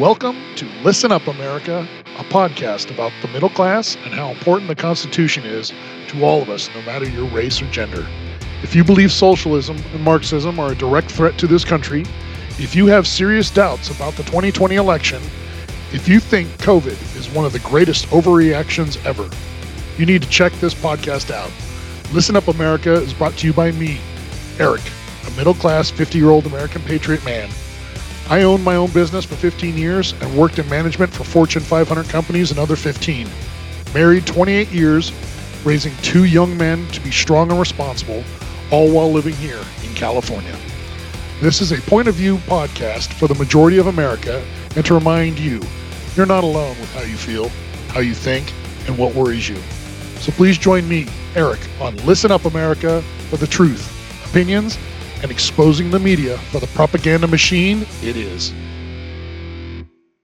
Welcome to Listen Up America, a podcast about the middle class and how important the Constitution is to all of us, no matter your race or gender. If you believe socialism and Marxism are a direct threat to this country, if you have serious doubts about the 2020 election, if you think COVID is one of the greatest overreactions ever, you need to check this podcast out. Listen Up America is brought to you by me, Eric, a middle-class 50-year-old American patriot man. I owned my own business for 15 years and worked in management for Fortune 500 companies another 15. Married 28 years, raising two young men to be strong and responsible, all while living here in California. This is a point of view podcast for the majority of America, and to remind you, you're not alone with how you feel, how you think, and what worries you. So please join me, Eric, on Listen Up America for the truth, opinions, and exposing the media for the propaganda machine it is.